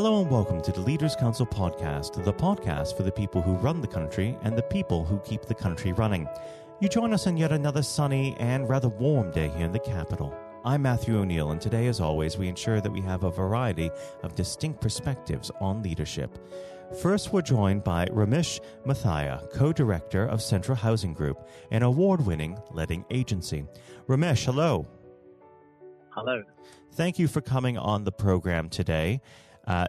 Hello and welcome to the Leaders' Council podcast, the podcast for the people who run the country and the people who keep the country running. You join us on yet another sunny and rather warm day here in the capital. I'm Matthew O'Neill, and today, as always, we ensure that we have a variety of distinct perspectives on leadership. First, we're joined by Ramesh Muthiah, co-director of Central Housing Group, an award-winning letting agency. Ramesh, hello. Hello. Thank you for coming on the program today.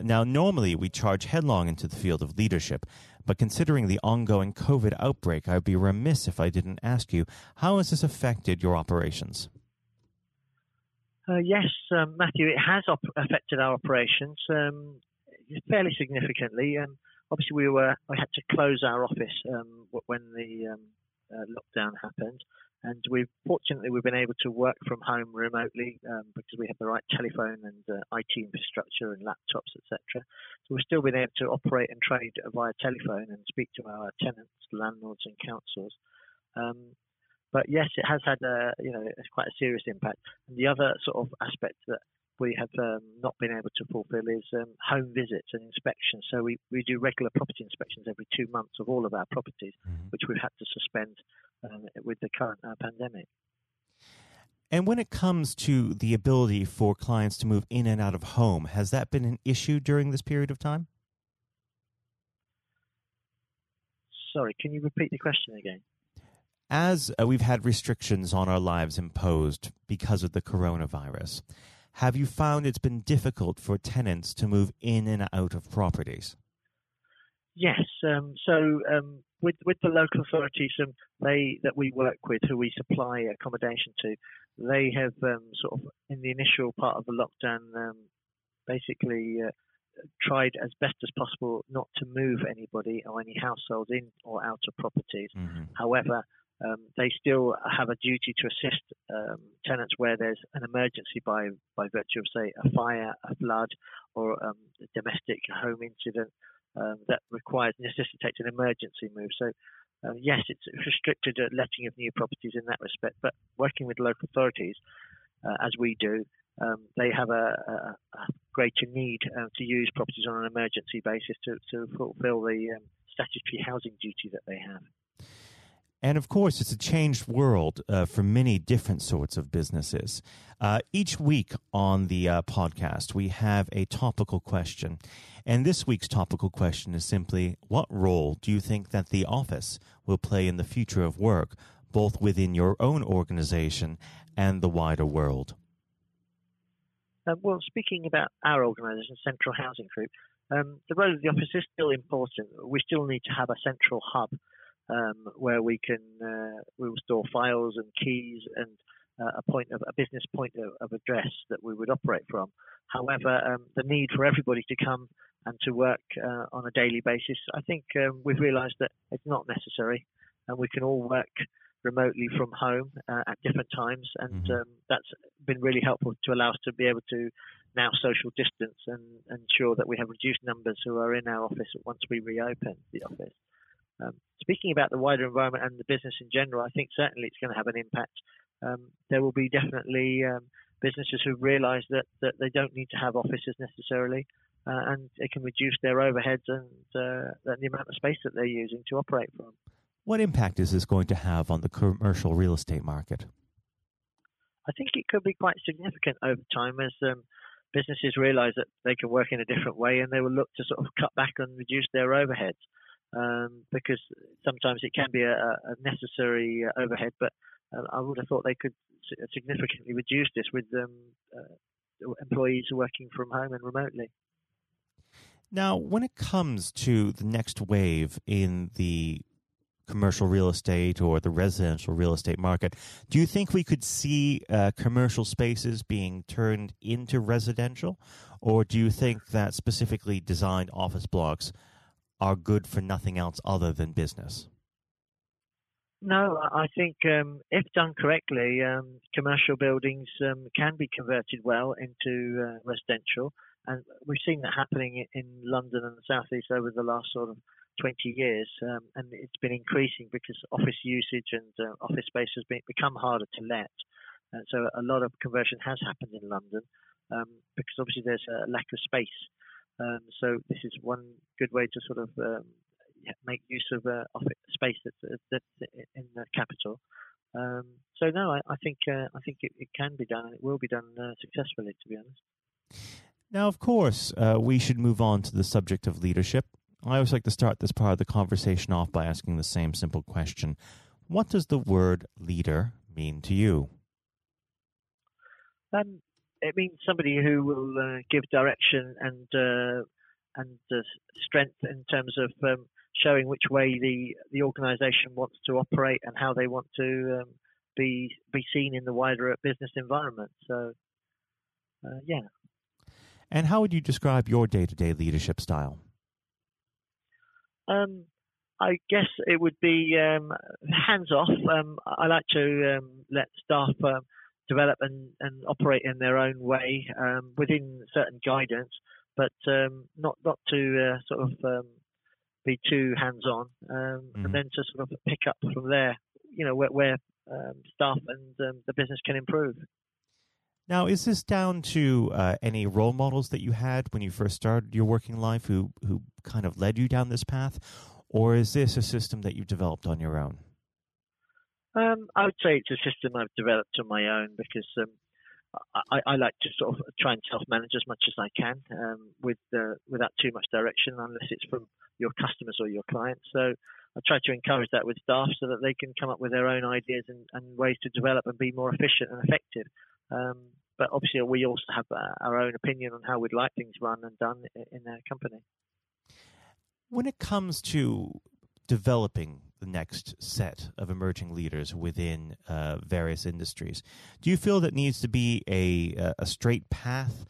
Now, normally we charge headlong into the field of leadership, but considering the ongoing COVID outbreak, I'd be remiss if I didn't ask you, how has this affected your operations? Yes, Matthew, it has affected our operations fairly significantly. Obviously, we had to close our office when the lockdown happened, and fortunately we've been able to work from home remotely because we have the right telephone and IT infrastructure and laptops, etc. So we've still been able to operate and trade via telephone and speak to our tenants, landlords, and councils. But yes, it has had it's quite a serious impact. And the other sort of aspect that we have not been able to fulfil is home visits and inspections. So we do regular property inspections every 2 months of all of our properties, which we've had to suspend with the current pandemic. And when it comes to the ability for clients to move in and out of home, has that been an issue during this period of time? Sorry, can you repeat the question again? As we've had restrictions on our lives imposed because of the coronavirus, have you found it's been difficult for tenants to move in and out of properties? Yes. With the local authorities that we work with, who we supply accommodation to, they have sort of in the initial part of the lockdown basically tried as best as possible not to move anybody or any households in or out of properties. Mm-hmm. However, they still have a duty to assist tenants where there's an emergency by virtue of, say, a fire, a flood, or a domestic home incident that necessitates an emergency move. So, yes, it's restricted letting of new properties in that respect, but working with local authorities, as we do, they have a greater need to use properties on an emergency basis to fulfil the statutory housing duty that they have. And, of course, it's a changed world for many different sorts of businesses. Each week on the podcast, we have a topical question. And this week's topical question is simply, what role do you think that the office will play in the future of work, both within your own organization and the wider world? Well, speaking about our organization, Central Housing Group, the role of the office is still important. We still need to have a central hub where we will store files and keys and a business point of address that we would operate from. However, the need for everybody to come and to work on a daily basis, I think we've realised that it's not necessary, and we can all work remotely from home at different times, and that's been really helpful to allow us to be able to now social distance and ensure that we have reduced numbers who are in our office once we reopen the office. Speaking about the wider environment and the business in general, I think certainly it's going to have an impact. There will be definitely businesses who realise that they don't need to have offices necessarily, and they can reduce their overheads and the amount of space that they're using to operate from. What impact is this going to have on the commercial real estate market? I think it could be quite significant over time as businesses realise that they can work in a different way, and they will look to sort of cut back and reduce their overheads. Because sometimes it can be a necessary overhead, but I would have thought they could significantly reduce this with employees working from home and remotely. Now, when it comes to the next wave in the commercial real estate or the residential real estate market, do you think we could see commercial spaces being turned into residential, or do you think that specifically designed office blocks are good for nothing else other than business? No, I think if done correctly, commercial buildings can be converted well into residential. And we've seen that happening in London and the southeast over the last sort of 20 years. And it's been increasing because office usage and office space has become harder to let. And so a lot of conversion has happened in London because obviously there's a lack of space. So this is one good way to sort of make use of office space that's in the capital. So no, I think it can be done, and it will be done successfully, to be honest. Now, of course, we should move on to the subject of leadership. I always like to start this part of the conversation off by asking the same simple question. What does the word leader mean to you? It means somebody who will give direction and strength in terms of showing which way the organisation wants to operate and how they want to be seen in the wider business environment. So, yeah. And how would you describe your day-to-day leadership style? I guess it would be hands-off. I like to let staff develop and operate in their own way within certain guidance, but not to sort of be too hands-on, and then to sort of pick up from there, you know, where staff and the business can improve. Now, is this down to any role models that you had when you first started your working life who kind of led you down this path, or is this a system that you've developed on your own? I would say it's a system I've developed on my own because I like to sort of try and self-manage as much as I can without too much direction, unless it's from your customers or your clients. So I try to encourage that with staff so that they can come up with their own ideas and ways to develop and be more efficient and effective. But obviously, we also have our own opinion on how we'd like things run and done in our company. When it comes to developing the next set of emerging leaders within various industries, do you feel that needs to be a straight path,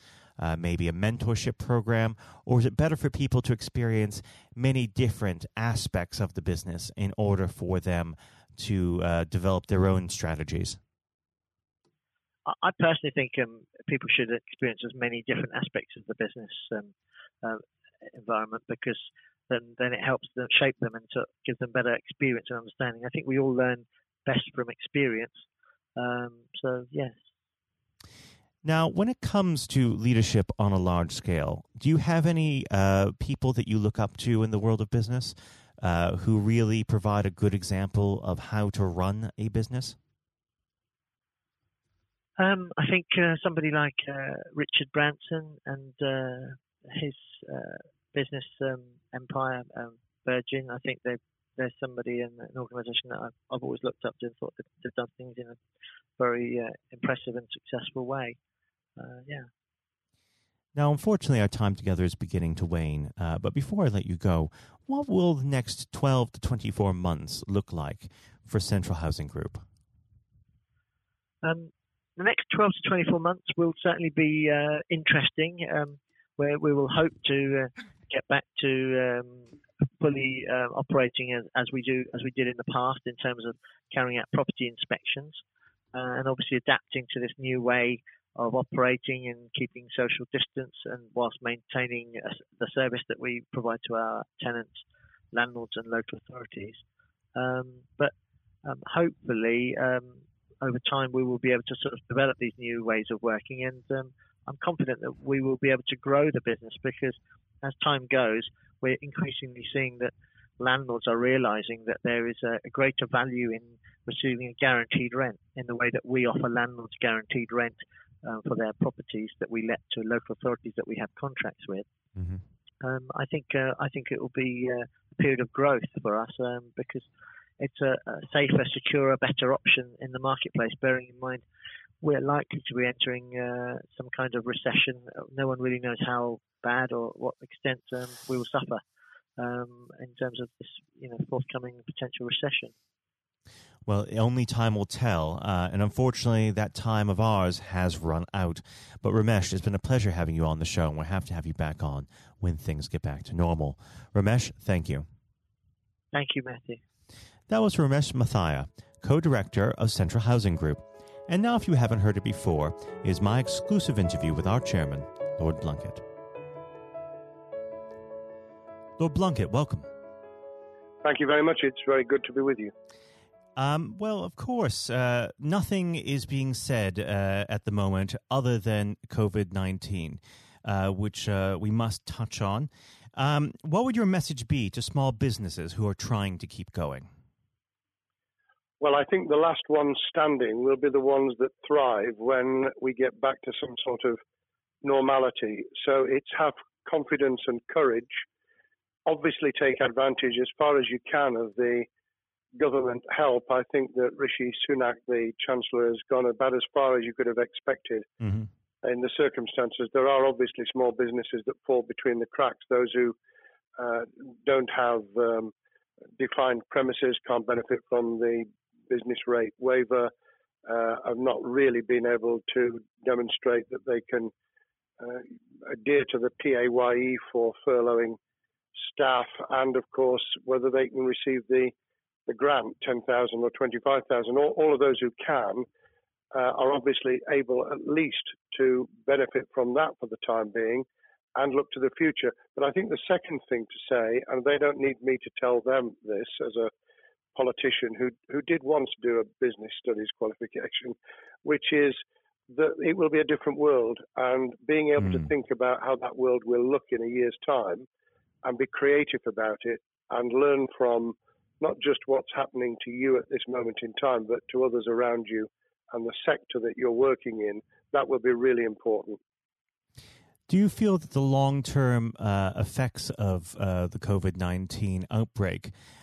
maybe a mentorship program, or is it better for people to experience many different aspects of the business in order for them to develop their own strategies? I personally think people should experience as many different aspects of the business environment, because then it helps them shape them and to give them better experience and understanding. I think we all learn best from experience. So, yes. Now, when it comes to leadership on a large scale, do you have any people that you look up to in the world of business who really provide a good example of how to run a business? I think somebody like Richard Branson and his business empire, Virgin, I think there's somebody in an organisation that I've always looked up to and thought they've done things in a very impressive and successful way. Yeah. Now, unfortunately, our time together is beginning to wane. But before I let you go, what will the next 12 to 24 months look like for Central Housing Group? The next 12 to 24 months will certainly be interesting, where we will hope to get back to fully operating as we did in the past in terms of carrying out property inspections, and obviously adapting to this new way of operating and keeping social distance, and whilst maintaining the service that we provide to our tenants, landlords, and local authorities. But hopefully, over time, we will be able to sort of develop these new ways of working, and I'm confident that we will be able to grow the business, because as time goes, we're increasingly seeing that landlords are realising that there is a greater value in receiving a guaranteed rent in the way that we offer landlords guaranteed rent for their properties that we let to local authorities that we have contracts with. Mm-hmm. I think it will be a period of growth for us, because it's a safer, securer, better option in the marketplace, bearing in mind we're likely to be entering some kind of recession. No one really knows how bad or what extent we will suffer in terms of this, forthcoming potential recession. Well, only time will tell, and unfortunately that time of ours has run out. But Ramesh, it's been a pleasure having you on the show, and we'll have to have you back on when things get back to normal. Ramesh, thank you. Thank you, Matthew. That was Ramesh Muthiah, co-director of Central Housing Group. And now, if you haven't heard it before, is my exclusive interview with our chairman, Lord Blunkett. Lord Blunkett, welcome. Thank you very much. It's very good to be with you. Well, of course, nothing is being said at the moment other than COVID-19. which we must touch on. What would your message be to small businesses who are trying to keep going? Well, I think the last ones standing will be the ones that thrive when we get back to some sort of normality. So it's have confidence and courage. Obviously, take advantage as far as you can of the government help. I think that Rishi Sunak, the Chancellor, has gone about as far as you could have expected. Mm-hmm. In the circumstances, there are obviously small businesses that fall between the cracks, those who don't have defined premises, can't benefit from the business rate waiver, have not really been able to demonstrate that they can adhere to the PAYE for furloughing staff, and, of course, whether they can receive the grant, 10,000 or 25,000, all of those who can are obviously able at least to benefit from that for the time being and look to the future. But I think the second thing to say, and they don't need me to tell them this as a politician who did once do a business studies qualification, which is that it will be a different world, and being able to think about how that world will look in a year's time and be creative about it and learn from not just what's happening to you at this moment in time, but to others around you and the sector that you're working in, that will be really important. Do you feel that the long-term effects of the COVID-19 outbreak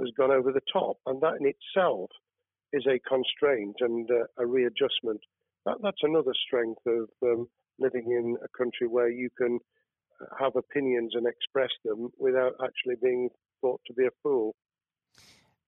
has gone over the top. And that in itself is a constraint and a readjustment. That's another strength of living in a country where you can have opinions and express them without actually being thought to be a fool.